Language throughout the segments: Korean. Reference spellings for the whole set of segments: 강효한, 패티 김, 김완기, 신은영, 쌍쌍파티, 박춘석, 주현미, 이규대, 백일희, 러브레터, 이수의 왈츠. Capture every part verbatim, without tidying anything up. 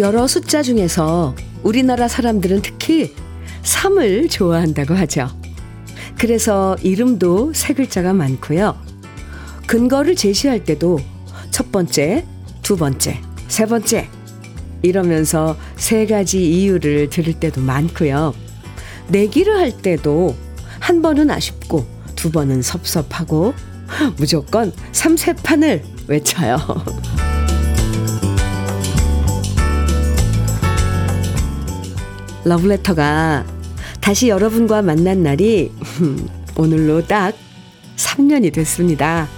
여러 숫자 중에서 우리나라 사람들은 특히 삼을 좋아한다고 하죠. 그래서 이름도 세 글자가 많고요. 근거를 제시할 때도 첫 번째, 두 번째, 세 번째 이러면서 세 가지 이유를 들을 때도 많고요. 내기를 할 때도 한 번은 아쉽고 두 번은 섭섭하고 무조건 삼세판을 외쳐요. 러브레터가 다시 여러분과 만난 날이 오늘로 딱 삼 년이 됐습니다.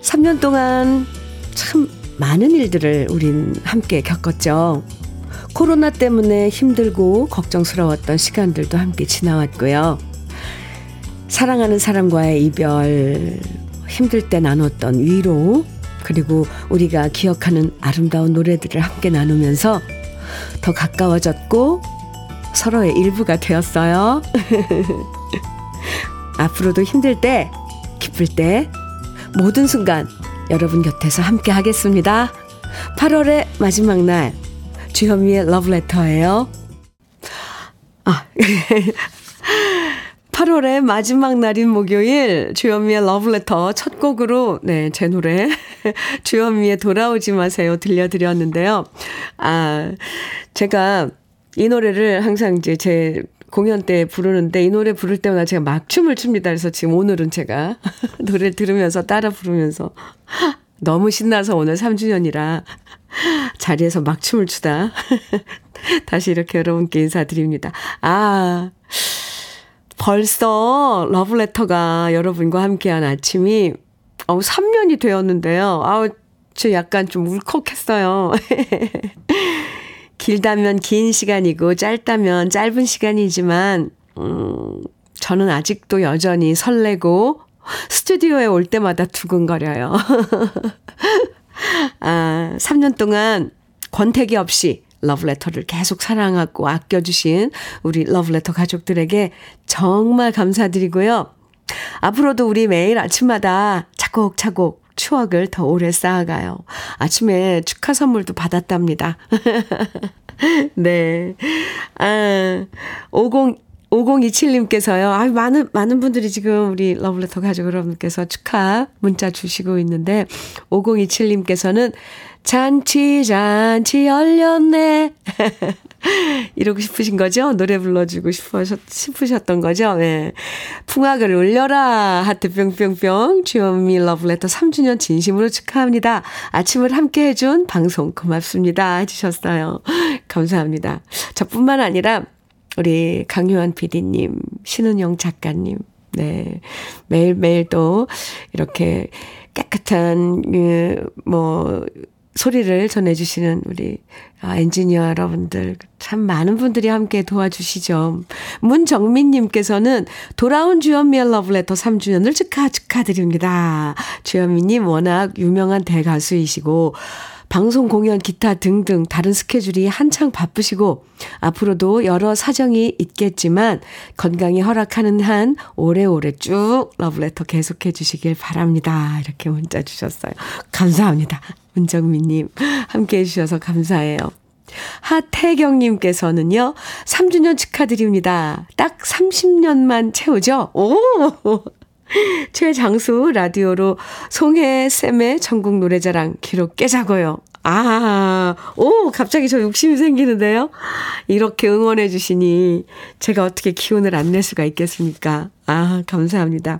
삼 년 동안 참 많은 일들을 우린 함께 겪었죠. 코로나 때문에 힘들고 걱정스러웠던 시간들도 함께 지나왔고요. 사랑하는 사람과의 이별, 힘들 때 나눴던 위로, 그리고 우리가 기억하는 아름다운 노래들을 함께 나누면서 더 가까워졌고 서로의 일부가 되었어요. 앞으로도 힘들 때, 기쁠 때, 모든 순간 여러분 곁에서 함께 하겠습니다. 팔월의 마지막 날, 주현미의 러브레터예요. 아, 팔월의 마지막 날인 목요일, 주현미의 러브레터 첫 곡으로, 네, 제 노래, 주현미의 돌아오지 마세요 들려드렸는데요. 아, 제가 이 노래를 항상 이제 제 공연 때 부르는데, 이 노래 부를 때마다 제가 막춤을 춥니다. 그래서 지금 오늘은 제가 노래를 들으면서 따라 부르면서 너무 신나서 오늘 삼 주년이라 자리에서 막춤을 추다 다시 이렇게 여러분께 인사드립니다. 아, 벌써 러브레터가 여러분과 함께한 아침이 어, 삼 년이 되었는데요. 아우, 저 약간 좀 울컥했어요. 길다면 긴 시간이고 짧다면 짧은 시간이지만 음, 저는 아직도 여전히 설레고 스튜디오에 올 때마다 두근거려요. 아, 삼 년 동안 권태기 없이 러브레터를 계속 사랑하고 아껴주신 우리 러브레터 가족들에게 정말 감사드리고요. 앞으로도 우리 매일 아침마다 차곡차곡 추억을 더 오래 쌓아가요. 아침에 축하 선물도 받았답니다. 네. 아, 오공이칠님께서요. 아, 많은, 많은 분들이 지금 우리 러브레터 가족 여러분께서 축하 문자 주시고 있는데, 오공이칠님께서는 잔치, 잔치 열렸네. 이러고 싶으신 거죠? 노래 불러주고 싶으셨, 싶으셨던 거죠? 네. 풍악을 울려라. 하트 뿅뿅뿅. 주현미 러브레터 삼 주년 진심으로 축하합니다. 아침을 함께 해준 방송 고맙습니다. 해주셨어요. 감사합니다. 저뿐만 아니라 우리 강효한 피디님, 신은영 작가님, 네. 매일매일 또 이렇게 깨끗한, 뭐, 소리를 전해주시는 우리 엔지니어 여러분들, 참 많은 분들이 함께 도와주시죠. 문정민님께서는 돌아온 주현미의 러브레터 삼 주년을 축하, 축하드립니다. 주현미님 워낙 유명한 대가수이시고 방송, 공연, 기타 등등 다른 스케줄이 한창 바쁘시고 앞으로도 여러 사정이 있겠지만 건강이 허락하는 한 오래오래 쭉 러브레터 계속해 주시길 바랍니다. 이렇게 문자 주셨어요. 감사합니다. 문정민님 함께해 주셔서 감사해요. 하태경님께서는요, 삼 주년 축하드립니다. 딱 삼십 년만 채우죠? 오! 최장수 라디오로 송혜쌤의 전국 노래자랑 기록 깨자고요. 아, 오, 갑자기 저 욕심이 생기는데요. 이렇게 응원해 주시니 제가 어떻게 기운을 안 낼 수가 있겠습니까? 아, 감사합니다.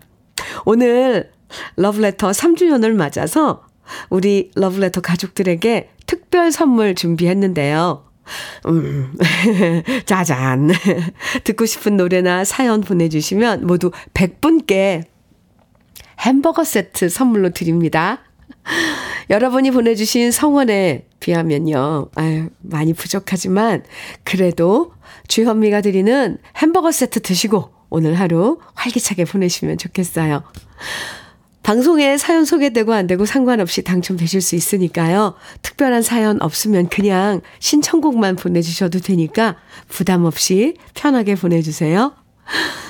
오늘 러브레터 삼 주년을 맞아서 우리 러브레터 가족들에게 특별 선물 준비했는데요. 음, 짜잔. 듣고 싶은 노래나 사연 보내주시면 모두 백 분께 햄버거 세트 선물로 드립니다. 여러분이 보내주신 성원에 비하면요, 아유, 많이 부족하지만 그래도 주현미가 드리는 햄버거 세트 드시고 오늘 하루 활기차게 보내시면 좋겠어요. 방송에 사연 소개되고 안 되고 상관없이 당첨되실 수 있으니까요. 특별한 사연 없으면 그냥 신청곡만 보내주셔도 되니까 부담 없이 편하게 보내주세요.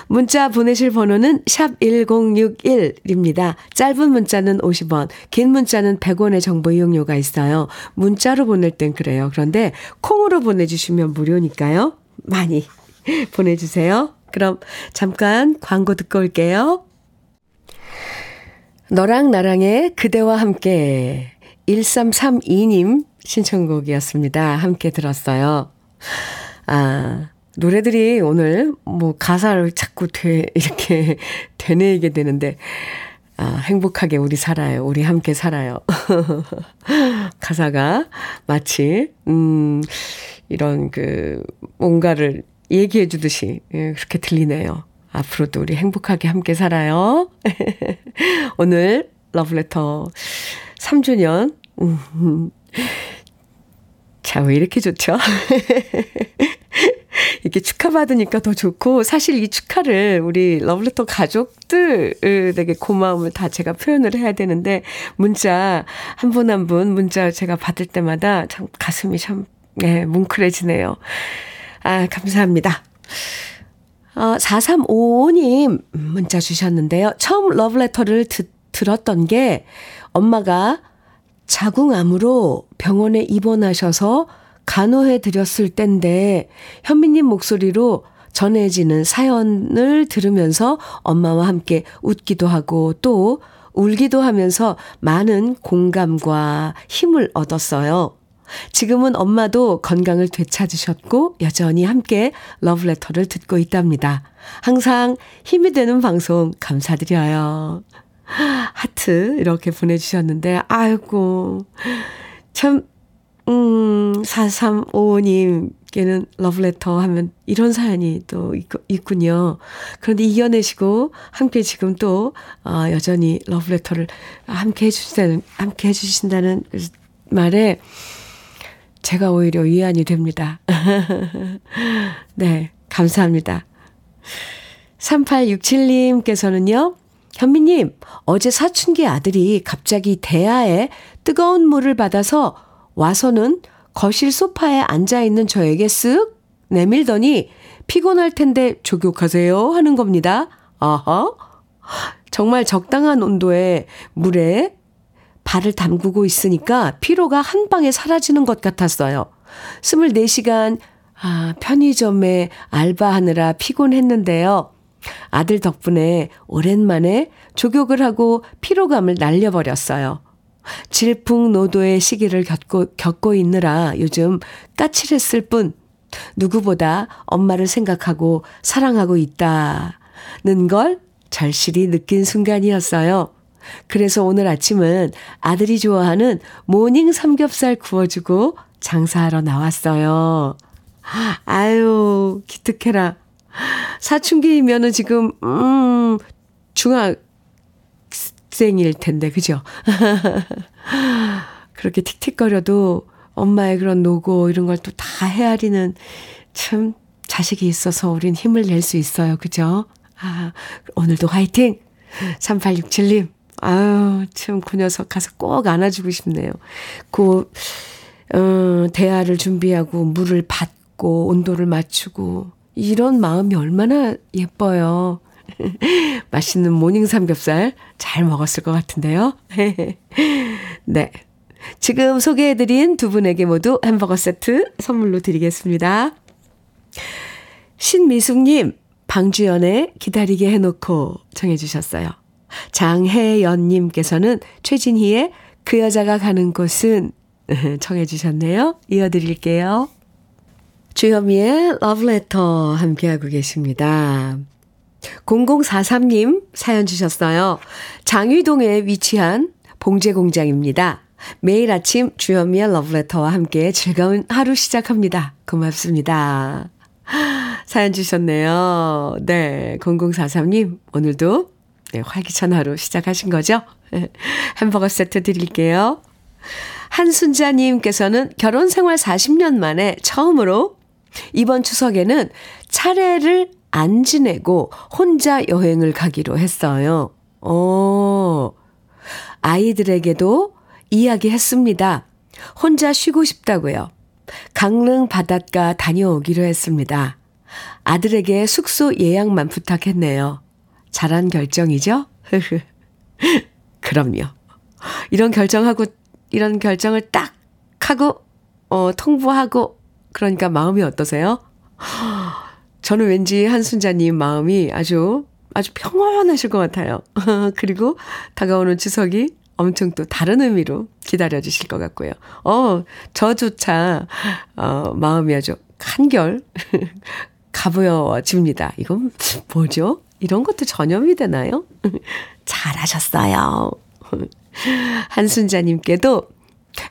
문자 보내실 번호는 샵 천육십일입니다. 짧은 문자는 오십 원, 긴 문자는 백 원의 정보 이용료가 있어요. 문자로 보낼 땐 그래요. 그런데 콩으로 보내주시면 무료니까요. 많이 보내주세요. 그럼 잠깐 광고 듣고 올게요. 너랑 나랑의 그대와 함께 일삼삼이 님 신청곡이었습니다. 함께 들었어요. 아, 노래들이 오늘 뭐 가사를 자꾸 되, 이렇게 되뇌이게 되는데, 아, 행복하게 우리 살아요. 우리 함께 살아요. 가사가 마치, 음, 이런 그, 뭔가를 얘기해 주듯이, 예, 그렇게 들리네요. 앞으로도 우리 행복하게 함께 살아요. 오늘 러브레터 삼 주년. 자, 왜 이렇게 좋죠? 이렇게 축하받으니까 더 좋고, 사실 이 축하를 우리 러브레터 가족들 되게 고마움을 다 제가 표현을 해야 되는데, 문자 한 분 한 분 문자 제가 받을 때마다 참 가슴이 참, 예, 뭉클해지네요. 아, 감사합니다. 어, 사삼오오 님 문자 주셨는데요. 처음 러브레터를 듣, 들었던 게 엄마가 자궁암으로 병원에 입원하셔서 간호해드렸을 때인데 현미님 목소리로 전해지는 사연을 들으면서 엄마와 함께 웃기도 하고 또 울기도 하면서 많은 공감과 힘을 얻었어요. 지금은 엄마도 건강을 되찾으셨고 여전히 함께 러브레터를 듣고 있답니다. 항상 힘이 되는 방송 감사드려요. 하트 이렇게 보내주셨는데, 아이고 참, 음, 사삼오오 님께는 러브레터 하면 이런 사연이 또 있, 있군요. 그런데 이겨내시고 함께 지금 또 어, 여전히 러브레터를 함께 해주신다는, 함께 해주신다는 말에 제가 오히려 위안이 됩니다. 네, 감사합니다. 삼팔육칠 님께서는요. 현미님, 어제 사춘기 아들이 갑자기 대야에 뜨거운 물을 받아서 와서는 거실 소파에 앉아있는 저에게 쓱 내밀더니 피곤할 텐데 조욕하세요 하는 겁니다. 아하, 정말 적당한 온도의 물에 발을 담그고 있으니까 피로가 한 방에 사라지는 것 같았어요. 스물네 시간 아, 편의점에 알바하느라 피곤했는데요. 아들 덕분에 오랜만에 족욕을 하고 피로감을 날려버렸어요. 질풍노도의 시기를 겪고, 겪고 있느라 요즘 까칠했을 뿐 누구보다 엄마를 생각하고 사랑하고 있다는 걸 절실히 느낀 순간이었어요. 그래서 오늘 아침은 아들이 좋아하는 모닝 삼겹살 구워주고 장사하러 나왔어요. 아유, 기특해라. 사춘기면은 지금, 음, 중학생일 텐데, 그죠? 그렇게 틱틱거려도 엄마의 그런 노고 이런 걸 또 다 헤아리는 참 자식이 있어서 우린 힘을 낼 수 있어요. 그죠? 아, 오늘도 화이팅! 삼팔육칠 님, 아유, 참 그 녀석 가서 꼭 안아주고 싶네요. 그, 음, 대화를 준비하고 물을 받고 온도를 맞추고 이런 마음이 얼마나 예뻐요. 맛있는 모닝 삼겹살 잘 먹었을 것 같은데요. 네, 지금 소개해드린 두 분에게 모두 햄버거 세트 선물로 드리겠습니다. 신미숙님, 방주연의 기다리게 해놓고 정해 주셨어요. 장혜연님께서는 최진희의 그 여자가 가는 곳은 정해 주셨네요. 이어드릴게요. 주현미의 러브레터 함께하고 계십니다. 공공사삼 님 사연 주셨어요. 장위동에 위치한 봉제공장입니다. 매일 아침 주현미의 러브레터와 함께 즐거운 하루 시작합니다. 고맙습니다. 사연 주셨네요. 네, 공공사삼 님 오늘도 활기찬 하루 시작하신 거죠? 햄버거 세트 드릴게요. 한순자님께서는 결혼생활 사십 년 만에 처음으로 이번 추석에는 차례를 안 지내고 혼자 여행을 가기로 했어요. 오, 아이들에게도 이야기했습니다. 혼자 쉬고 싶다고요. 강릉 바닷가 다녀오기로 했습니다. 아들에게 숙소 예약만 부탁했네요. 잘한 결정이죠? 그럼요. 이런 결정하고, 이런 결정을 딱 하고, 어, 통보하고, 그러니까 마음이 어떠세요? 저는 왠지 한순자님 마음이 아주, 아주 평온하실 것 같아요. 그리고 다가오는 추석이 엄청 또 다른 의미로 기다려주실 것 같고요. 어, 저조차, 어, 마음이 아주 한결 가벼워집니다. 이건 뭐죠? 이런 것도 전염이 되나요? 잘하셨어요. 한순자님께도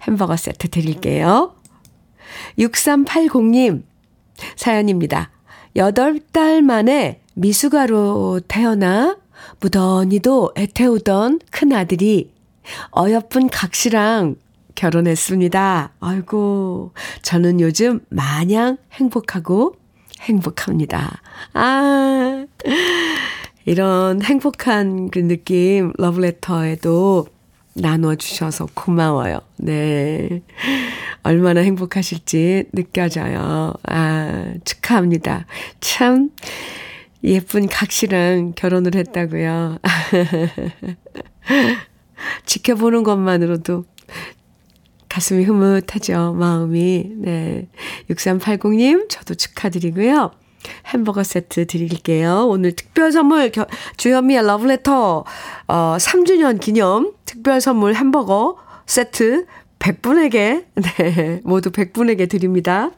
햄버거 세트 드릴게요. 육삼팔공님 사연입니다. 여덟 달 만에 미숙아로 태어나 무던히도 애태우던 큰아들이 어여쁜 각시랑 결혼했습니다. 아이고, 저는 요즘 마냥 행복하고 행복합니다. 아, 이런 행복한 그 느낌 러브레터에도 나눠주셔서 고마워요. 네, 얼마나 행복하실지 느껴져요. 아, 축하합니다. 참 예쁜 각시랑 결혼을 했다고요. 지켜보는 것만으로도 가슴이 흐뭇하죠. 마음이. 네, 육삼팔공님 저도 축하드리고요. 햄버거 세트 드릴게요. 오늘 특별 선물 겨, 주현미의 러브레터 어, 삼 주년 기념 특별 선물 햄버거 세트 백 분에게 네, 모두 백 분에게 드립니다.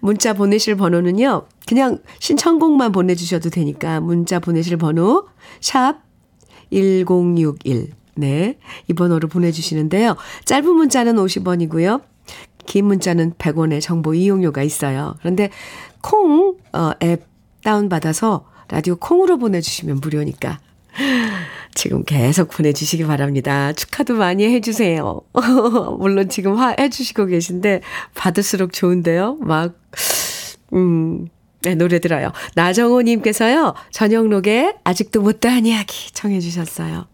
문자 보내실 번호는요. 그냥 신청곡만 보내주셔도 되니까 문자 보내실 번호 샵 일공육일 네, 이 번호로 보내주시는데요. 짧은 문자는 오십 원이고요. 긴 문자는 백 원의 정보 이용료가 있어요. 그런데 콩 어, 앱 다운받아서 라디오 콩으로 보내주시면 무료니까 지금 계속 보내주시기 바랍니다. 축하도 많이 해주세요. 물론 지금 화 해주시고 계신데 받을수록 좋은데요. 막 음, 네, 노래 들어요. 나정호님께서요. 전영록의 아직도 못다한 이야기 청해 주셨어요.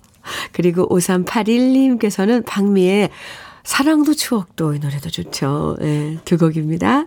그리고 오삼팔일님께서는 박미의 사랑도 추억도 이 노래도 좋죠. 네, 두 곡입니다.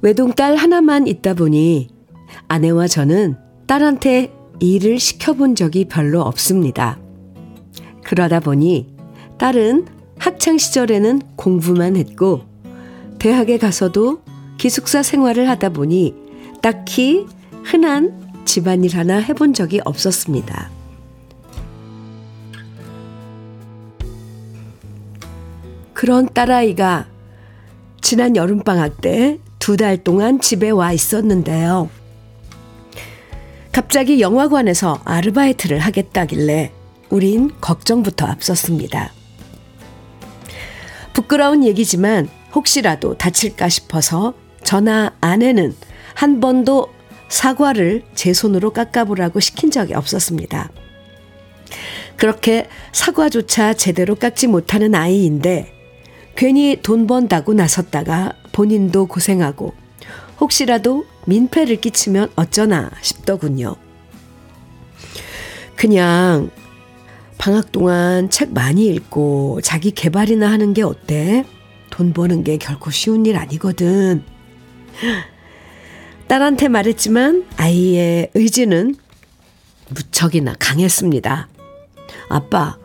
외동딸 하나만 있다 보니 아내와 저는 딸한테 일을 시켜본 적이 별로 없습니다. 그러다 보니 딸은 학창시절에는 공부만 했고 대학에 가서도 기숙사 생활을 하다 보니 딱히 흔한 집안일 하나 해본 적이 없었습니다. 그런 딸아이가 지난 여름방학 때 두 달 동안 집에 와 있었는데요. 갑자기 영화관에서 아르바이트를 하겠다길래 우린 걱정부터 앞섰습니다. 부끄러운 얘기지만 혹시라도 다칠까 싶어서 저나 아내는 한 번도 사과를 제 손으로 깎아보라고 시킨 적이 없었습니다. 그렇게 사과조차 제대로 깎지 못하는 아이인데 괜히 돈 번다고 나섰다가 본인도 고생하고 혹시라도 민폐를 끼치면 어쩌나 싶더군요. 그냥 방학 동안 책 많이 읽고 자기 개발이나 하는 게 어때? 돈 버는 게 결코 쉬운 일 아니거든. 딸한테 말했지만 아이의 의지는 무척이나 강했습니다. 아빠,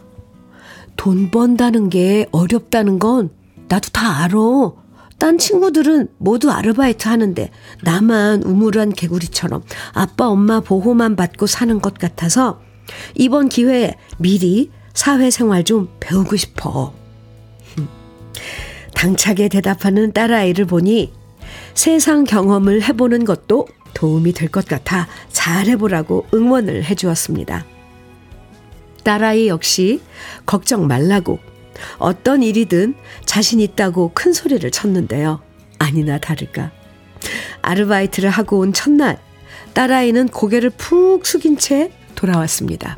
돈 번다는 게 어렵다는 건 나도 다 알아. 딴 친구들은 모두 아르바이트 하는데 나만 우물한 개구리처럼 아빠 엄마 보호만 받고 사는 것 같아서 이번 기회에 미리 사회생활 좀 배우고 싶어. 당차게 대답하는 딸아이를 보니 세상 경험을 해보는 것도 도움이 될 것 같아 잘해보라고 응원을 해주었습니다. 딸아이 역시 걱정 말라고 어떤 일이든 자신 있다고 큰 소리를 쳤는데요. 아니나 다를까 아르바이트를 하고 온 첫날 딸아이는 고개를 푹 숙인 채 돌아왔습니다.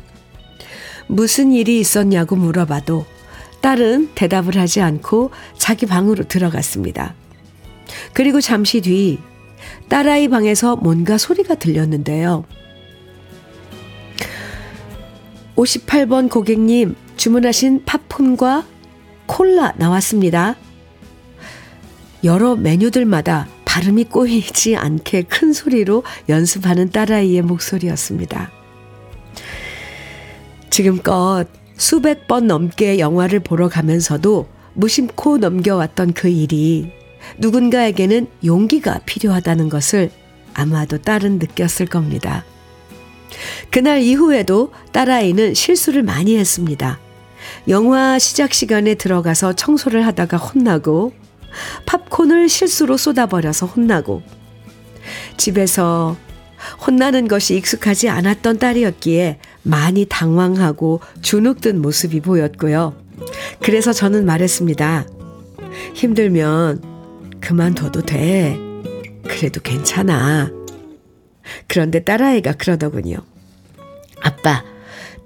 무슨 일이 있었냐고 물어봐도 딸은 대답을 하지 않고 자기 방으로 들어갔습니다. 그리고 잠시 뒤 딸아이 방에서 뭔가 소리가 들렸는데요. 오십팔 번 고객님 주문하신 팝콘과 콜라 나왔습니다. 여러 메뉴들마다 발음이 꼬이지 않게 큰 소리로 연습하는 딸아이의 목소리였습니다. 지금껏 수백 번 넘게 영화를 보러 가면서도 무심코 넘겨왔던 그 일이 누군가에게는 용기가 필요하다는 것을 아마도 딸은 느꼈을 겁니다. 그날 이후에도 딸아이는 실수를 많이 했습니다. 영화 시작 시간에 들어가서 청소를 하다가 혼나고 팝콘을 실수로 쏟아버려서 혼나고 집에서 혼나는 것이 익숙하지 않았던 딸이었기에 많이 당황하고 주눅든 모습이 보였고요. 그래서 저는 말했습니다. 힘들면 그만둬도 돼. 그래도 괜찮아. 그런데 딸아이가 그러더군요. 아빠,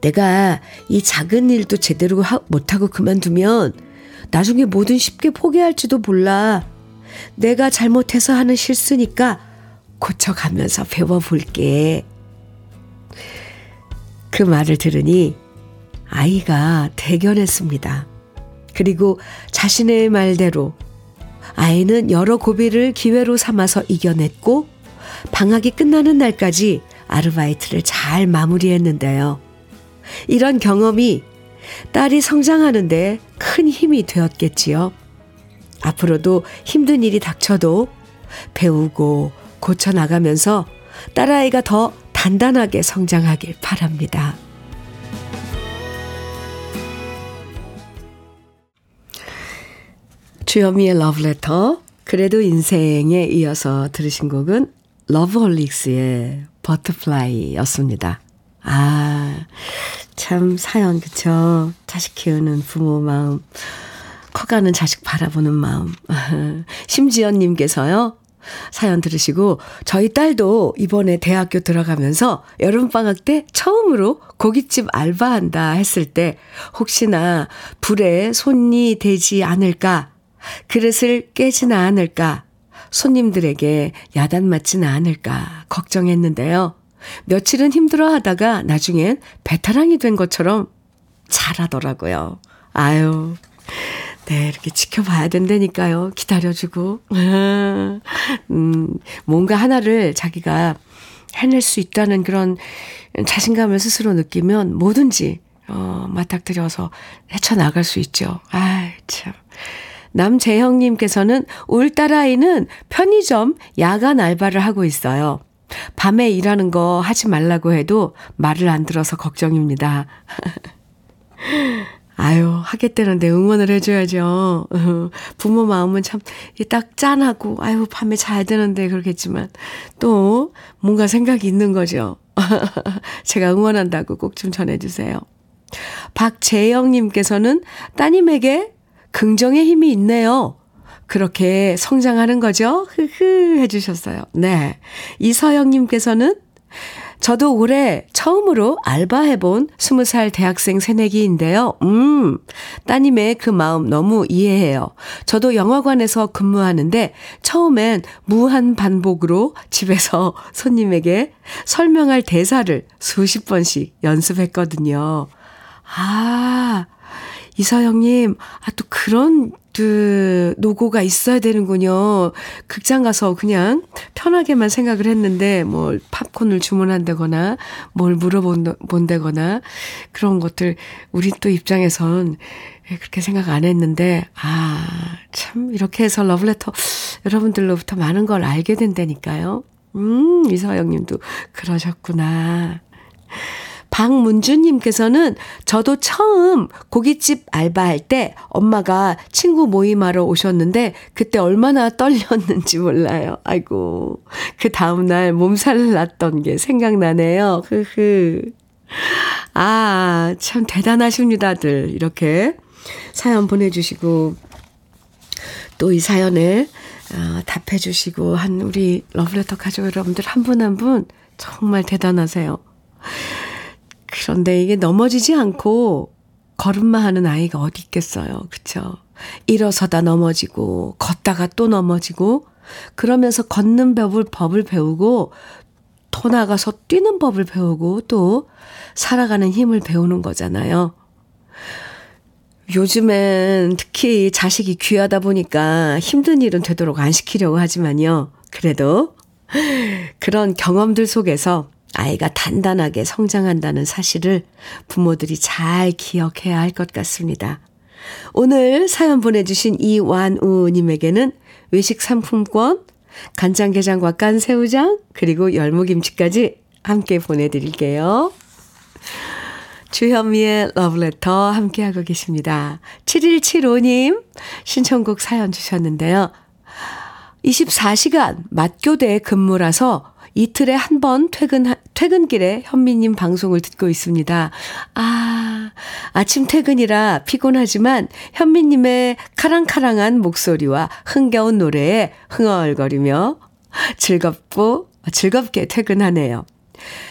내가 이 작은 일도 제대로 하, 못하고 그만두면 나중에 뭐든 쉽게 포기할지도 몰라. 내가 잘못해서 하는 실수니까 고쳐가면서 배워볼게. 그 말을 들으니 아이가 대견했습니다. 그리고 자신의 말대로 아이는 여러 고비를 기회로 삼아서 이겨냈고 방학이 끝나는 날까지 아르바이트를 잘 마무리했는데요. 이런 경험이 딸이 성장하는데 큰 힘이 되었겠지요. 앞으로도 힘든 일이 닥쳐도 배우고 고쳐나가면서 딸아이가 더 단단하게 성장하길 바랍니다. 주현미의 러브레터, 그래도 인생에 이어서 들으신 곡은 러브홀릭스의 버터플라이였습니다. 아, 참 사연 그쵸? 자식 키우는 부모 마음, 커가는 자식 바라보는 마음. 심지연님께서요. 사연 들으시고 저희 딸도 이번에 대학교 들어가면서 여름방학 때 처음으로 고깃집 알바한다 했을 때 혹시나 불에 손이 대지 않을까, 그릇을 깨지나 않을까, 손님들에게 야단 맞지나 않을까 걱정했는데요. 며칠은 힘들어하다가 나중엔 베테랑이 된 것처럼 잘하더라고요. 아유, 네, 이렇게 지켜봐야 된다니까요. 기다려주고. 음, 뭔가 하나를 자기가 해낼 수 있다는 그런 자신감을 스스로 느끼면 뭐든지 어, 맞닥뜨려서 헤쳐나갈 수 있죠. 아이, 참. 남재형님께서는 울 딸아이는 편의점 야간 알바를 하고 있어요. 밤에 일하는 거 하지 말라고 해도 말을 안 들어서 걱정입니다. 아유, 하겠다는데 응원을 해줘야죠. 부모 마음은 참 딱 짠하고 아유, 밤에 자야 되는데 그러겠지만 또 뭔가 생각이 있는 거죠. 제가 응원한다고 꼭 좀 전해주세요. 박재영님께서는 따님에게 긍정의 힘이 있네요. 그렇게 성장하는 거죠. 흐흐 해주셨어요. 네, 이서영님께서는 저도 올해 처음으로 알바해본 스무 살 대학생 새내기인데요. 음, 따님의 그 마음 너무 이해해요. 저도 영화관에서 근무하는데 처음엔 무한 반복으로 집에서 손님에게 설명할 대사를 수십 번씩 연습했거든요. 아, 이서영님, 아, 또 그런 그 노고가 있어야 되는군요. 극장 가서 그냥 편하게만 생각을 했는데 뭐 팝콘을 주문한다거나 뭘 물어본다거나 그런 것들 우리 또 입장에선 그렇게 생각 안 했는데 아, 참 이렇게 해서 러브레터 여러분들로부터 많은 걸 알게 된다니까요. 음, 이서영님도 그러셨구나. 박문주님께서는 저도 처음 고깃집 알바할 때 엄마가 친구 모임하러 오셨는데 그때 얼마나 떨렸는지 몰라요. 아이고, 그 다음날 몸살 났던 게 생각나네요. 흐흐. 아, 참 대단하십니다들. 이렇게 사연 보내주시고 또 이 사연에 어, 답해주시고 한 우리 러브레터 가족 여러분들 한 분 한 분 정말 대단하세요. 그런데 이게 넘어지지 않고 걸음만 하는 아이가 어디 있겠어요. 그렇죠? 일어서다 넘어지고 걷다가 또 넘어지고 그러면서 걷는 법을, 법을 배우고 더 나가서 뛰는 법을 배우고 또 살아가는 힘을 배우는 거잖아요. 요즘엔 특히 자식이 귀하다 보니까 힘든 일은 되도록 안 시키려고 하지만요. 그래도 그런 경험들 속에서 아이가 단단하게 성장한다는 사실을 부모들이 잘 기억해야 할 것 같습니다. 오늘 사연 보내주신 이완우님에게는 외식 상품권, 간장게장과 깐새우장, 그리고 열무김치까지 함께 보내드릴게요. 주현미의 러브레터 함께하고 계십니다. 칠일칠오 님 신청곡 사연 주셨는데요. 이십사 시간 맞교대 근무라서 이틀에 한 번 퇴근, 퇴근길에 현미님 방송을 듣고 있습니다. 아, 아침 퇴근이라 피곤하지만 현미님의 카랑카랑한 목소리와 흥겨운 노래에 흥얼거리며 즐겁고, 즐겁게 퇴근하네요.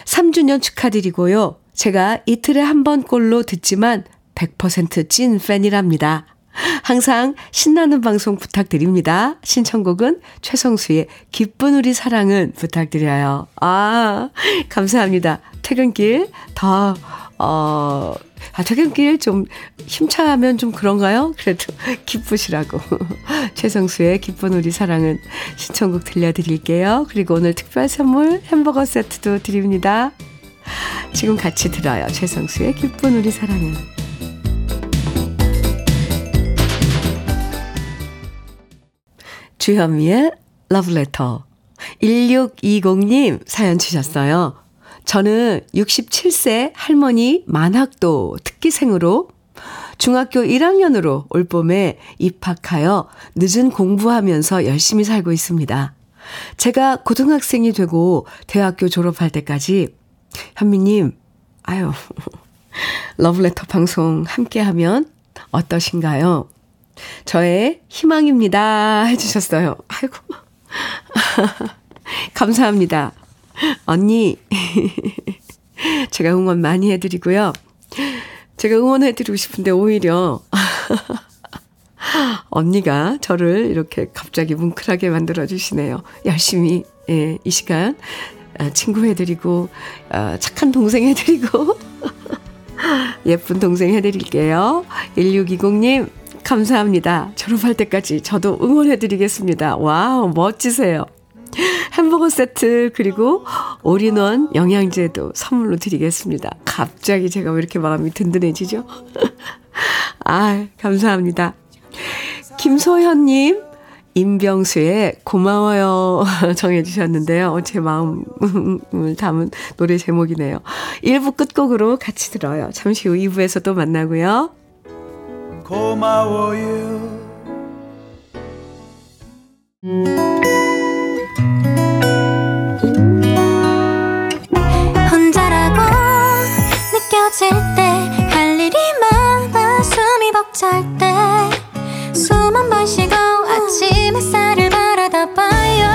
삼 주년 축하드리고요. 제가 이틀에 한 번꼴로 듣지만 백 퍼센트 찐 팬이랍니다. 항상 신나는 방송 부탁드립니다. 신청곡은 최성수의 기쁜 우리 사랑은 부탁드려요. 아, 감사합니다. 퇴근길 더, 어, 아, 퇴근길 좀 힘차면 좀 그런가요? 그래도 기쁘시라고. 최성수의 기쁜 우리 사랑은 신청곡 들려드릴게요. 그리고 오늘 특별 선물 햄버거 세트도 드립니다. 지금 같이 들어요. 최성수의 기쁜 우리 사랑은. 주현미의 러브레터. 일육이공 님 사연 주셨어요. 저는 육십칠 세 할머니 만학도 특기생으로 중학교 일 학년으로 올 봄에 입학하여 늦은 공부하면서 열심히 살고 있습니다. 제가 고등학생이 되고 대학교 졸업할 때까지 현미님, 아유, 러브레터 방송 함께하면 어떠신가요? 저의 희망입니다. 해주셨어요. 아이고, 감사합니다. 언니, 제가 응원 많이 해드리고요. 제가 응원해드리고 싶은데 오히려 언니가 저를 이렇게 갑자기 뭉클하게 만들어주시네요. 열심히, 예, 이 시간 친구 해드리고 착한 동생 해드리고 예쁜 동생 해드릴게요. 일육이공 님 감사합니다. 졸업할 때까지 저도 응원해드리겠습니다. 와우, 멋지세요. 햄버거 세트 그리고 올인원 영양제도 선물로 드리겠습니다. 갑자기 제가 왜 이렇게 마음이 든든해지죠? 아, 감사합니다. 김소현님, 임병수의 고마워요 정해주셨는데요. 제 마음을 담은 노래 제목이네요. 일 부 끝곡으로 같이 들어요. 잠시 후 이 부에서 또 만나고요. 고마워요. 혼자라고 느껴질 때 할 일이 많아 숨이 벅찰 때 숨 한 번 쉬고 아침 햇살을 바라다 봐요.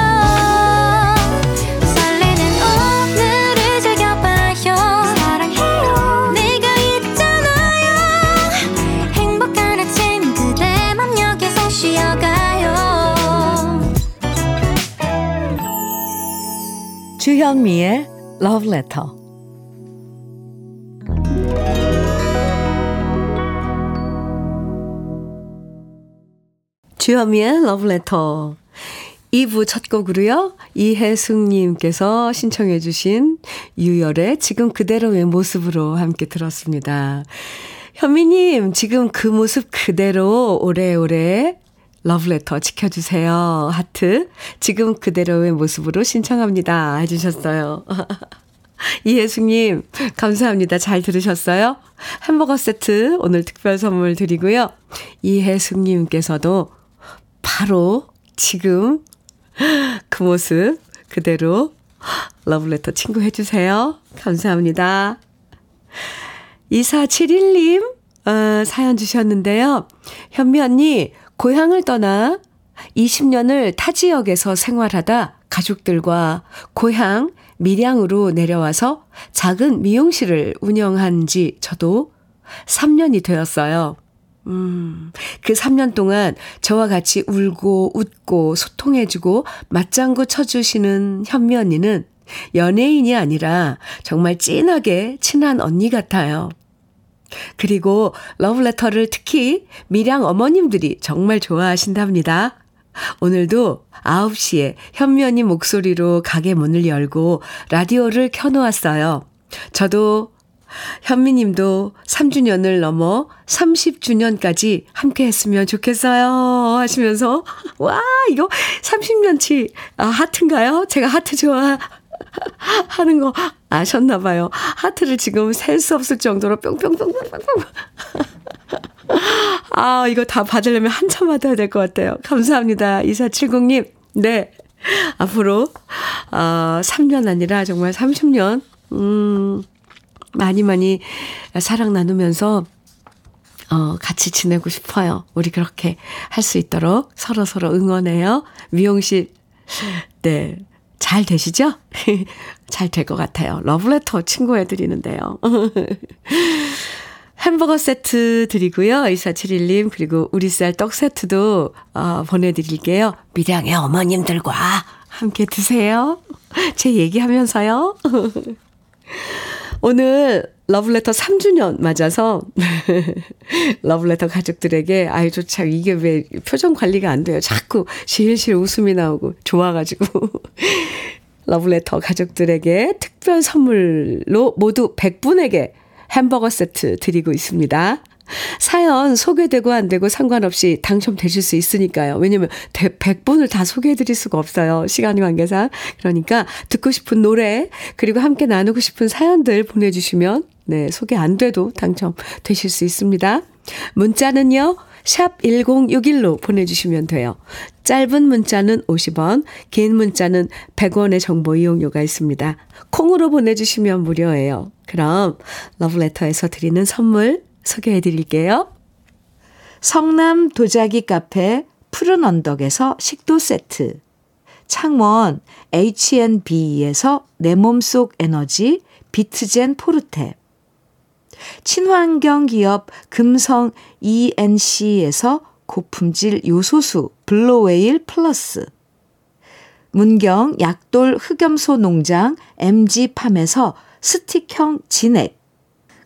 설레는 오늘을 즐겨봐요. 사랑해요. 내가 있잖아요. 행복한 아침 그대 맘 여기서 쉬어가요. 주현미의 러브레터. 주현미의 러브레터 이 부 첫 곡으로요. 이혜숙님께서 신청해 주신 유열의 지금 그대로의 모습으로 함께 들었습니다. 현미님, 지금 그 모습 그대로 오래오래 러브레터 지켜주세요. 하트 지금 그대로의 모습으로 신청합니다 해주셨어요. 이혜숙님 감사합니다. 잘 들으셨어요? 햄버거 세트 오늘 특별 선물 드리고요. 이혜숙님께서도 바로 지금 그 모습 그대로 러브레터 친구 해주세요. 감사합니다. 이사칠일 님 어, 사연 주셨는데요. 현미 언니 고향을 떠나 이십 년을 타 지역에서 생활하다 가족들과 고향 밀양으로 내려와서 작은 미용실을 운영한 지 저도 삼 년이 되었어요. 음, 그 삼 년 동안 저와 같이 울고 웃고 소통해주고 맞장구 쳐주시는 현미 언니는 연예인이 아니라 정말 찐하게 친한 언니 같아요. 그리고 러브레터를 특히 밀양 어머님들이 정말 좋아하신답니다. 오늘도 아홉 시에 현미 언니 목소리로 가게 문을 열고 라디오를 켜놓았어요. 저도 현미님도 삼 주년을 넘어 삼십 주년까지 함께 했으면 좋겠어요 하시면서 와 이거 삼십 년치 아, 하트인가요? 제가 하트 좋아하는 거 아셨나 봐요. 하트를 지금 셀 수 없을 정도로 뿅뿅뿅뿅뿅 아 이거 다 받으려면 한참 받아야 될 것 같아요. 감사합니다. 이사칠공 님 네 앞으로 어, 삼 년 아니라 정말 삼십 년 음 많이 많이 사랑 나누면서 어, 같이 지내고 싶어요. 우리 그렇게 할 수 있도록 서로서로 응원해요. 미용실 네 잘 되시죠? 잘 될 것 같아요. 러브레터 친구해드리는데요. 햄버거 세트 드리고요. 이사칠일 님 그리고 우리 쌀 떡 세트도 어, 보내드릴게요. 밀양의 어머님들과 함께 드세요. 제 얘기하면서요. 오늘 러브레터 삼 주년 맞아서 러브레터 가족들에게 아유 저 참 이게 왜 표정 관리가 안 돼요. 자꾸 실실 웃음이 나오고 좋아가지고 러브레터 가족들에게 특별 선물로 모두 백 분에게 햄버거 세트 드리고 있습니다. 사연 소개되고 안 되고 상관없이 당첨되실 수 있으니까요. 왜냐면 백 분을 다 소개해드릴 수가 없어요. 시간 관계상. 그러니까 듣고 싶은 노래 그리고 함께 나누고 싶은 사연들 보내주시면 네 소개 안 돼도 당첨되실 수 있습니다. 문자는요. 샵 일공육일로 보내주시면 돼요. 짧은 문자는 오십 원, 긴 문자는 백 원의 정보 이용료가 있습니다. 콩으로 보내주시면 무료예요. 그럼 러브레터에서 드리는 선물 소개해드릴게요. 성남 도자기 카페 푸른 언덕에서 식도 세트, 창원 에이치앤비에서 내 몸속 에너지 비트젠 포르테, 친환경 기업 금성 이엔씨에서 고품질 요소수 블루웨일 플러스, 문경 약돌 흑염소 농장 엠지팜에서 스틱형 진액,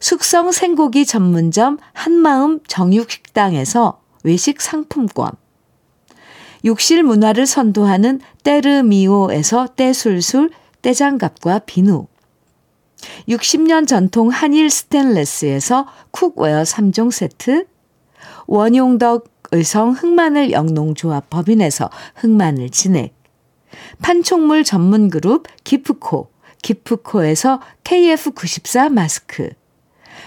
숙성 생고기 전문점 한마음 정육식당에서 외식 상품권, 욕실 문화를 선도하는 때르미오에서 때술술 때장갑과 비누, 육십 년 전통 한일 스탠레스에서 쿡웨어 삼 종 세트, 원용덕 의성 흑마늘 영농조합 법인에서 흑마늘 진액, 판촉물 전문그룹 기프코 기프코에서 케이에프 구십사 마스크,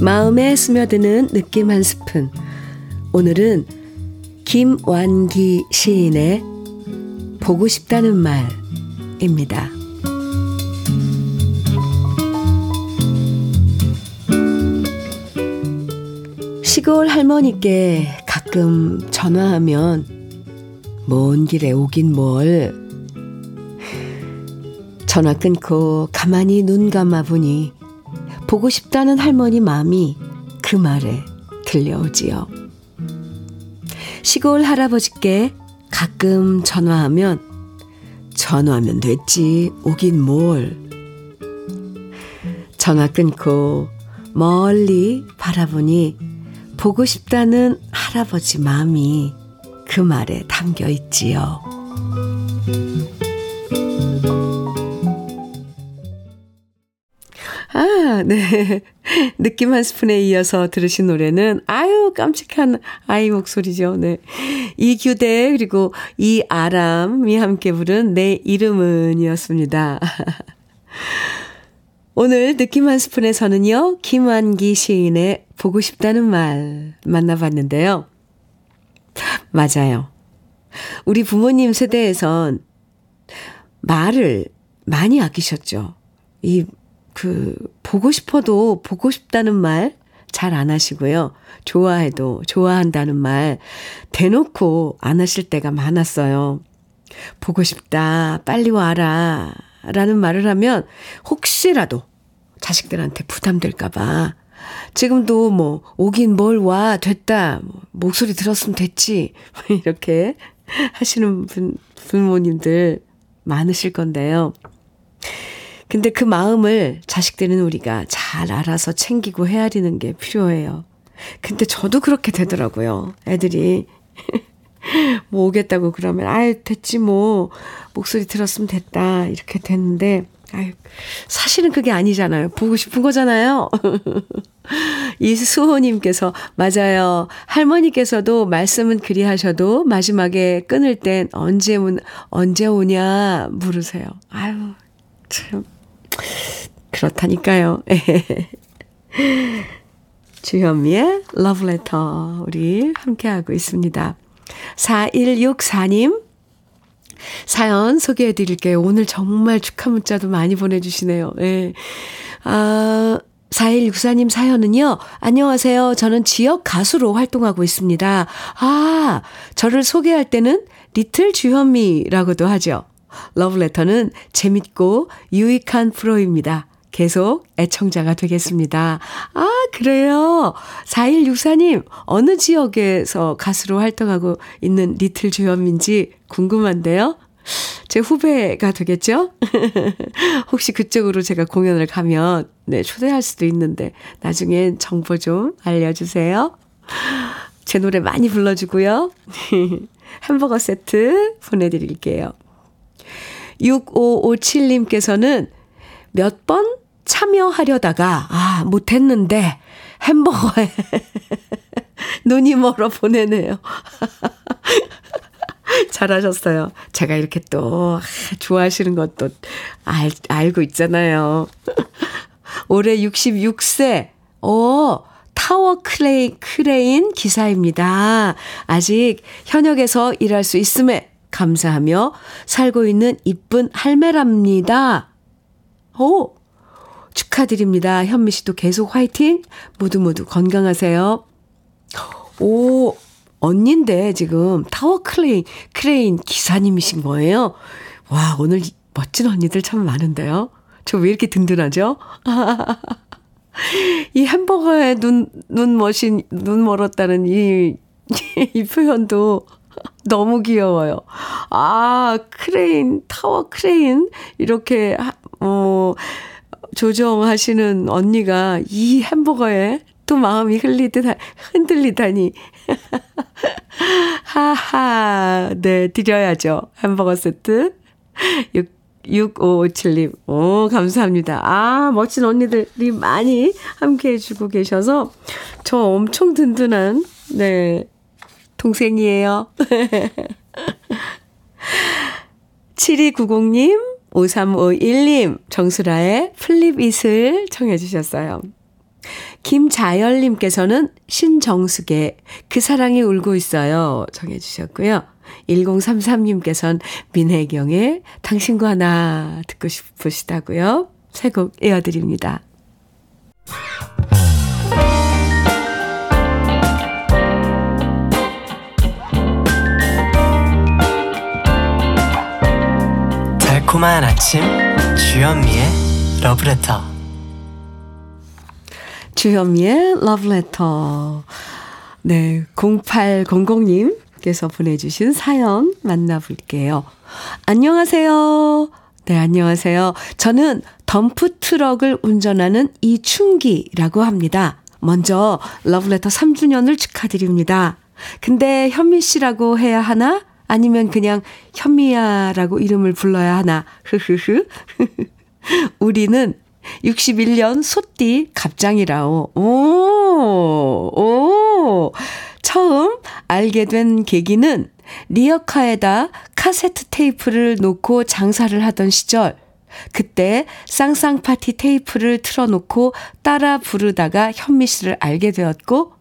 마음에 스며드는 느낌 한 스푼. 오늘은 김완기 시인의 보고 싶다는 말입니다. 시골 할머니께 가끔 전화하면 먼 길에 오긴 뭘. 전화 끊고 가만히 눈 감아 보니 보고 싶다는 할머니 마음이 그 말에 들려오지요. 시골 할아버지께 가끔 전화하면 전화하면 됐지 오긴 뭘. 전화 끊고 멀리 바라보니 보고 싶다는 할아버지 마음이 그 말에 담겨 있지요. 아, 네. 느낌 한 스푼에 이어서 들으신 노래는 아유 깜찍한 아이 목소리죠. 네. 이규대 그리고 이아람이 함께 부른 내 이름은 이었습니다. 오늘 느낌 한 스푼에서는요. 김완기 시인의 보고 싶다는 말 만나봤는데요. 맞아요. 우리 부모님 세대에선 말을 많이 아끼셨죠. 이 그 보고 싶어도 보고 싶다는 말 잘 안 하시고요. 좋아해도 좋아한다는 말 대놓고 안 하실 때가 많았어요. 보고 싶다, 빨리 와라 라는 말을 하면 혹시라도 자식들한테 부담될까 봐 지금도 뭐 오긴 뭘 와, 됐다, 목소리 들었으면 됐지 이렇게 하시는 분, 부모님들 많으실 건데요. 근데 그 마음을 자식들은 우리가 잘 알아서 챙기고 헤아리는 게 필요해요. 근데 저도 그렇게 되더라고요. 애들이 뭐 오겠다고 그러면 아유 됐지 뭐 목소리 들었으면 됐다 이렇게 됐는데 아유 사실은 그게 아니잖아요. 보고 싶은 거잖아요. 이수호님께서 맞아요. 할머니께서도 말씀은 그리 하셔도 마지막에 끊을 땐 언제, 온, 언제 오냐 물으세요. 아유 참 그렇다니까요. 주현미의 러브레터 우리 함께하고 있습니다. 사일육사 님 사연 소개해드릴게요. 오늘 정말 축하 문자도 많이 보내주시네요. 네. 아, 사일육사 님 사연은요. 안녕하세요. 저는 지역 가수로 활동하고 있습니다. 아, 저를 소개할 때는 리틀 주현미라고도 하죠. 러브레터는 재밌고 유익한 프로입니다. 계속 애청자가 되겠습니다. 아, 그래요. 사일육사 님, 어느 지역에서 가수로 활동하고 있는 리틀 주현미인지 궁금한데요. 제 후배가 되겠죠? 혹시 그쪽으로 제가 공연을 가면 네, 초대할 수도 있는데 나중에 정보 좀 알려주세요. 제 노래 많이 불러주고요. 햄버거 세트 보내드릴게요. 육오오칠 님께서는 몇 번 참여하려다가 아 못했는데 햄버거에 눈이 멀어 보내네요. 잘하셨어요. 제가 이렇게 또 좋아하시는 것도 알, 알고 있잖아요. 올해 육십육 세 오 타워 크레인, 크레인 기사입니다. 아직 현역에서 일할 수 있음에 감사하며 살고 있는 이쁜 할매랍니다. 오, 축하드립니다. 현미 씨도 계속 화이팅. 모두 모두 건강하세요. 오, 언니인데 지금 타워 크레인, 크레인 기사님이신 거예요. 와, 오늘 멋진 언니들 참 많은데요. 저 왜 이렇게 든든하죠? 이 햄버거에 눈, 눈 머신, 눈 멀었다는 이, 이 표현도 너무 귀여워요. 아, 크레인, 타워 크레인, 이렇게, 어, 조정하시는 언니가 이 햄버거에 또 마음이 흘리듯, 흔들리다니. 하하. 네, 드려야죠. 햄버거 세트. 육오오칠님. 오, 감사합니다. 아, 멋진 언니들이 많이 함께 해주고 계셔서 저 엄청 든든한, 네, 동생이에요. 칠이구공님, 오삼오일님, 정수라의 플립잇을 청해주셨어요. 김자열님께서는 신정숙의 그 사랑이 울고 있어요 정해주셨고요. 일공삼삼님께서는 민혜경의 당신과 나 듣고 싶으시다고요. 세 곡 이어드립니다. 달콤한 아침 주현미의 러브레터. 주현미의 러브레터. 네, 공팔공공님께서 보내주신 사연 만나볼게요. 안녕하세요. 네, 안녕하세요. 저는 덤프트럭을 운전하는 이충기라고 합니다. 먼저 러브레터 삼 주년을 축하드립니다. 근데 현미 씨라고 해야 하나? 아니면 그냥 현미야라고 이름을 불러야 하나? 흐흐흐. 우리는 육십일 년 소띠 갑장이라오. 오, 오. 처음 알게 된 계기는 리어카에다 카세트 테이프를 놓고 장사를 하던 시절. 그때 쌍쌍파티 테이프를 틀어놓고 따라 부르다가 현미 씨를 알게 되었고,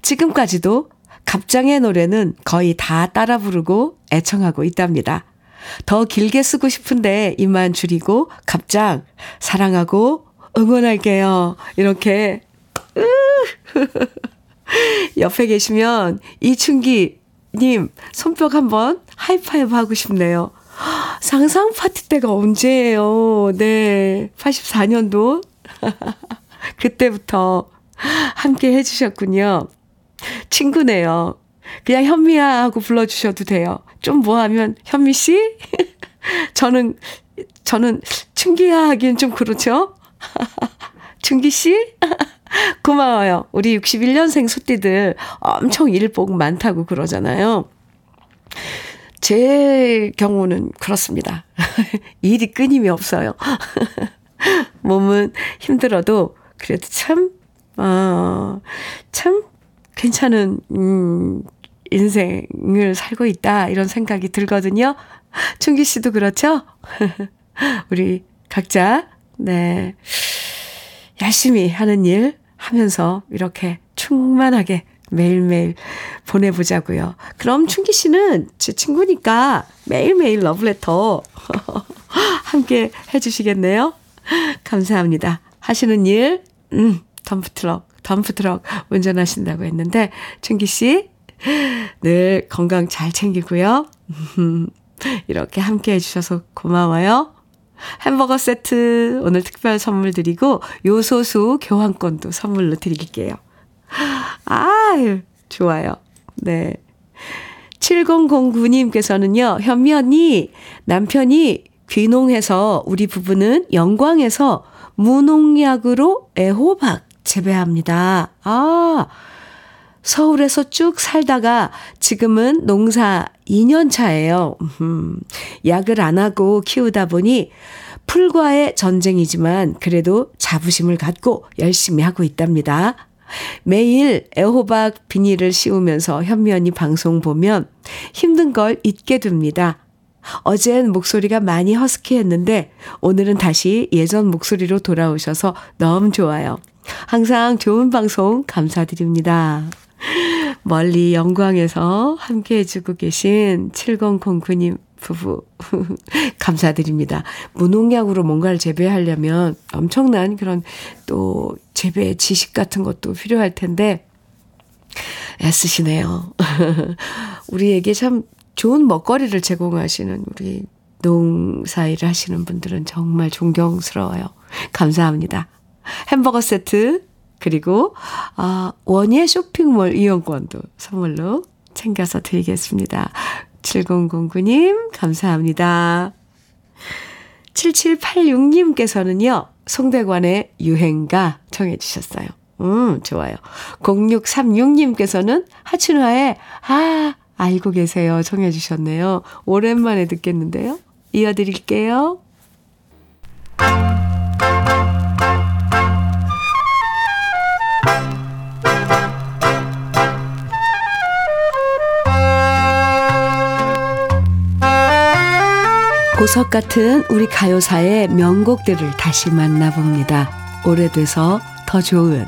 지금까지도 갑장의 노래는 거의 다 따라 부르고 애청하고 있답니다. 더 길게 쓰고 싶은데 이만 줄이고 갑장 사랑하고 응원할게요. 이렇게 옆에 계시면 이충기님 손뼉 한번 하이파이브 하고 싶네요. 상상파티 때가 언제예요? 네, 팔십사년도 그때부터 함께 해주셨군요. 친구네요. 그냥 현미야 하고 불러주셔도 돼요. 좀 뭐하면 현미씨? 저는 저는 충기야 하긴 좀 그렇죠? 충기씨? 고마워요. 우리 육십일 년생 소띠들 엄청 일복 많다고 그러잖아요. 제 경우는 그렇습니다. 일이 끊임이 없어요. 몸은 힘들어도 그래도 참, 어, 참 괜찮은 음, 인생을 살고 있다 이런 생각이 들거든요. 충기 씨도 그렇죠? 우리 각자 네 열심히 하는 일 하면서 이렇게 충만하게 매일매일 보내보자고요. 그럼 충기 씨는 제 친구니까 매일매일 러브레터 함께 해주시겠네요. 감사합니다. 하시는 일 음, 덤프트럭 덤프트럭 운전하신다고 했는데 충기 씨 늘 건강 잘 챙기고요. 이렇게 함께 해주셔서 고마워요. 햄버거 세트 오늘 특별 선물 드리고 요소수 교환권도 선물로 드릴게요. 아유, 좋아요. 네. 칠공공구님께서는요, 현미 언니, 남편이 귀농해서 우리 부부는 영광에서 무농약으로 애호박 재배합니다. 아, 서울에서 쭉 살다가 지금은 농사 이 년 차예요. 음, 약을 안 하고 키우다 보니 풀과의 전쟁이지만 그래도 자부심을 갖고 열심히 하고 있답니다. 매일 애호박 비닐을 씌우면서 현미 언니 방송 보면 힘든 걸 잊게 됩니다. 어젠 목소리가 많이 허스키했는데 오늘은 다시 예전 목소리로 돌아오셔서 너무 좋아요. 항상 좋은 방송 감사드립니다. 멀리 영광에서 함께해 주고 계신 칠공공구님 부부 감사드립니다. 무농약으로 뭔가를 재배하려면 엄청난 그런 또 재배 지식 같은 것도 필요할 텐데 애쓰시네요. 우리에게 참 좋은 먹거리를 제공하시는 우리 농사일을 하시는 분들은 정말 존경스러워요. 감사합니다. 햄버거 세트 그리고 아, 원예 쇼핑몰 이용권도 선물로 챙겨서 드리겠습니다. 칠공공구님 감사합니다. 칠칠팔육님께서는요. 송대관의 유행가 청해 주셨어요. 음, 좋아요. 공육삼육 님께서는 하춘화의 아, 알고 계세요. 정해 주셨네요. 오랜만에 듣겠는데요. 이어드릴게요. 보석 같은 우리 가요사의 명곡들을 다시 만나봅니다. 오래돼서 더 좋은.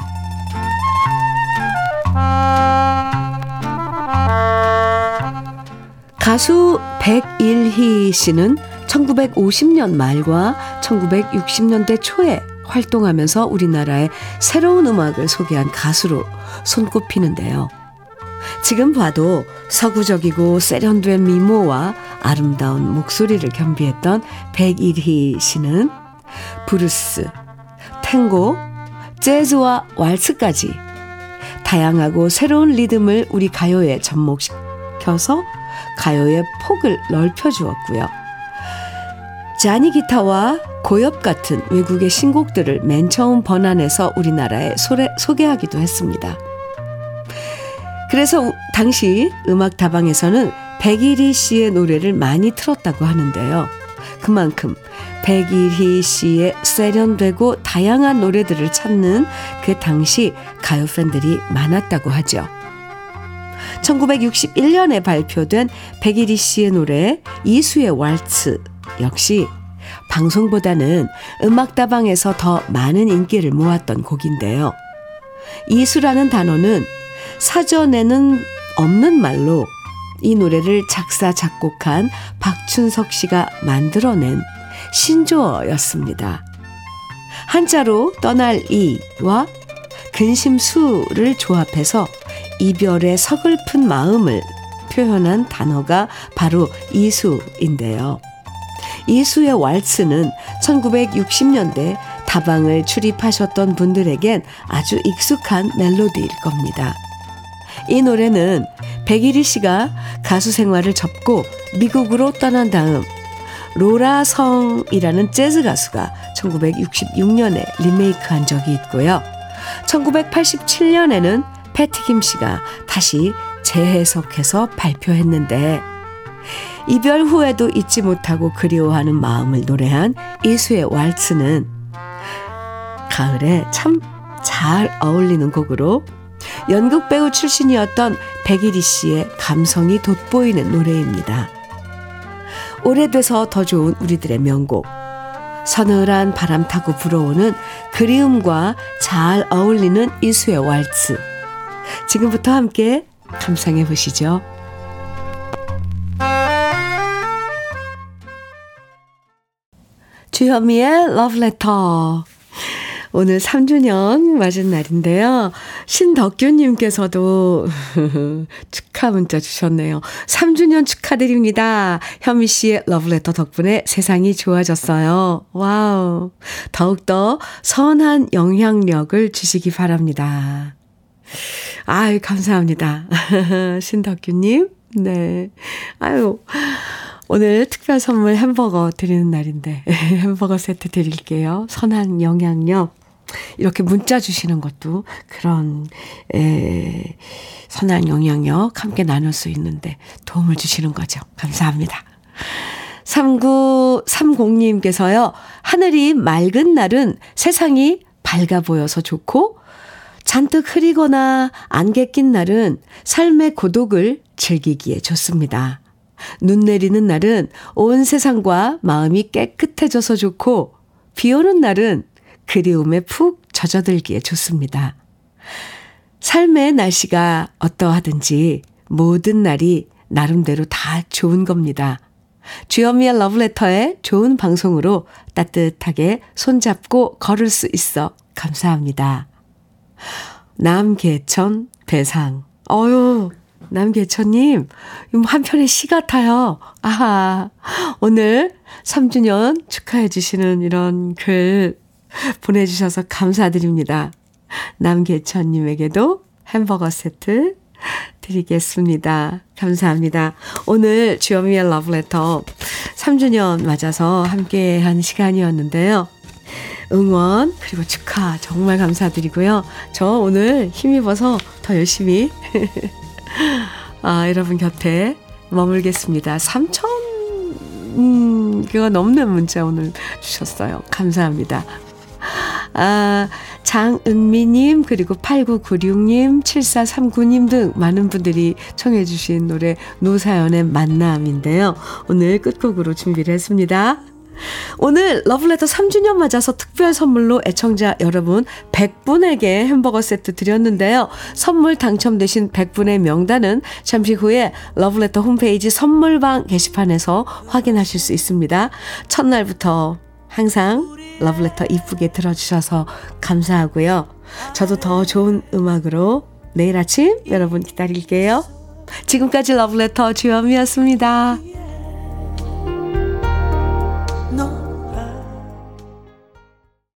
가수 백일희 씨는 천구백오십 년 말과 천구백육십 년대 초에 활동하면서 우리나라의 새로운 음악을 소개한 가수로 손꼽히는데요. 지금 봐도 서구적이고 세련된 미모와 아름다운 목소리를 겸비했던 백일희 씨는 브루스, 탱고, 재즈와 왈츠까지 다양하고 새로운 리듬을 우리 가요에 접목시켜서 가요의 폭을 넓혀주었고요. 자니기타와 고엽 같은 외국의 신곡들을 맨 처음 번안해서 우리나라에 소래, 소개하기도 했습니다. 그래서 당시 음악다방에서는 백일희 씨의 노래를 많이 틀었다고 하는데요. 그만큼 백일희 씨의 세련되고 다양한 노래들을 찾는 그 당시 가요 팬들이 많았다고 하죠. 천구백육십일 년에 발표된 백일희 씨의 노래 이수의 왈츠 역시 방송보다는 음악다방에서 더 많은 인기를 모았던 곡인데요. 이수라는 단어는 사전에는 없는 말로 이 노래를 작사 작곡한 박춘석 씨가 만들어낸 신조어였습니다. 한자로 떠날 이와 근심수를 조합해서 이별의 서글픈 마음을 표현한 단어가 바로 이수인데요. 이수의 왈츠는 천구백육십 년대 다방을 출입하셨던 분들에겐 아주 익숙한 멜로디일 겁니다. 이 노래는 백일희 씨가 가수 생활을 접고 미국으로 떠난 다음 로라 성이라는 재즈 가수가 천구백육십육 년에 리메이크한 적이 있고요. 천구백팔십칠 년에는 패티 김 씨가 다시 재해석해서 발표했는데 이별 후에도 잊지 못하고 그리워하는 마음을 노래한 이수의 왈츠는 가을에 참 잘 어울리는 곡으로 연극배우 출신이었던 백일희 씨의 감성이 돋보이는 노래입니다. 오래돼서 더 좋은 우리들의 명곡. 서늘한 바람 타고 불어오는 그리움과 잘 어울리는 이수의 왈츠. 지금부터 함께 감상해 보시죠. 주현미의 러브레터. 오늘 삼 주년 맞은 날인데요. 신덕규님께서도 축하 문자 주셨네요. 삼 주년 축하드립니다. 현미 씨의 러브레터 덕분에 세상이 좋아졌어요. 와우. 더욱더 선한 영향력을 주시기 바랍니다. 아유, 감사합니다. 신덕규님. 네. 아유. 오늘 특별 선물 햄버거 드리는 날인데 햄버거 세트 드릴게요. 선한 영향력. 이렇게 문자 주시는 것도 그런 에, 선한 영향력 함께 나눌 수 있는데 도움을 주시는 거죠. 감사합니다. 삼구삼공 님께서요. 하늘이 맑은 날은 세상이 밝아 보여서 좋고 잔뜩 흐리거나 안개 낀 날은 삶의 고독을 즐기기에 좋습니다. 눈 내리는 날은 온 세상과 마음이 깨끗해져서 좋고 비 오는 날은 그리움에 푹 젖어들기에 좋습니다. 삶의 날씨가 어떠하든지 모든 날이 나름대로 다 좋은 겁니다. 주현미의 러브레터의 좋은 방송으로 따뜻하게 손잡고 걸을 수 있어 감사합니다. 남계천 배상. 어휴. 남계천님, 한편의 시 같아요. 아하, 오늘 삼 주년 축하해주시는 이런 글 보내주셔서 감사드립니다. 남계천님에게도 햄버거 세트 드리겠습니다. 감사합니다. 오늘 주현미의 러브레터 삼 주년 맞아서 함께한 시간이었는데요. 응원 그리고 축하 정말 감사드리고요. 저 오늘 힘입어서 더 열심히 아, 여러분 곁에 머물겠습니다. 삼천 개가 넘는 문자 오늘 주셨어요. 감사합니다. 아, 장은미님 그리고 팔구구육님 칠사삼구님 등 많은 분들이 청해 주신 노래 노사연의 만남인데요. 오늘 끝곡으로 준비를 했습니다. 오늘 러브레터 삼 주년 맞아서 특별 선물로 애청자 여러분 백 분에게 햄버거 세트 드렸는데요. 선물 당첨되신 백 분의 명단은 잠시 후에 러브레터 홈페이지 선물방 게시판에서 확인하실 수 있습니다. 첫날부터 항상 러브레터 이쁘게 들어주셔서 감사하고요. 저도 더 좋은 음악으로 내일 아침 여러분 기다릴게요. 지금까지 러브레터 주현미였습니다.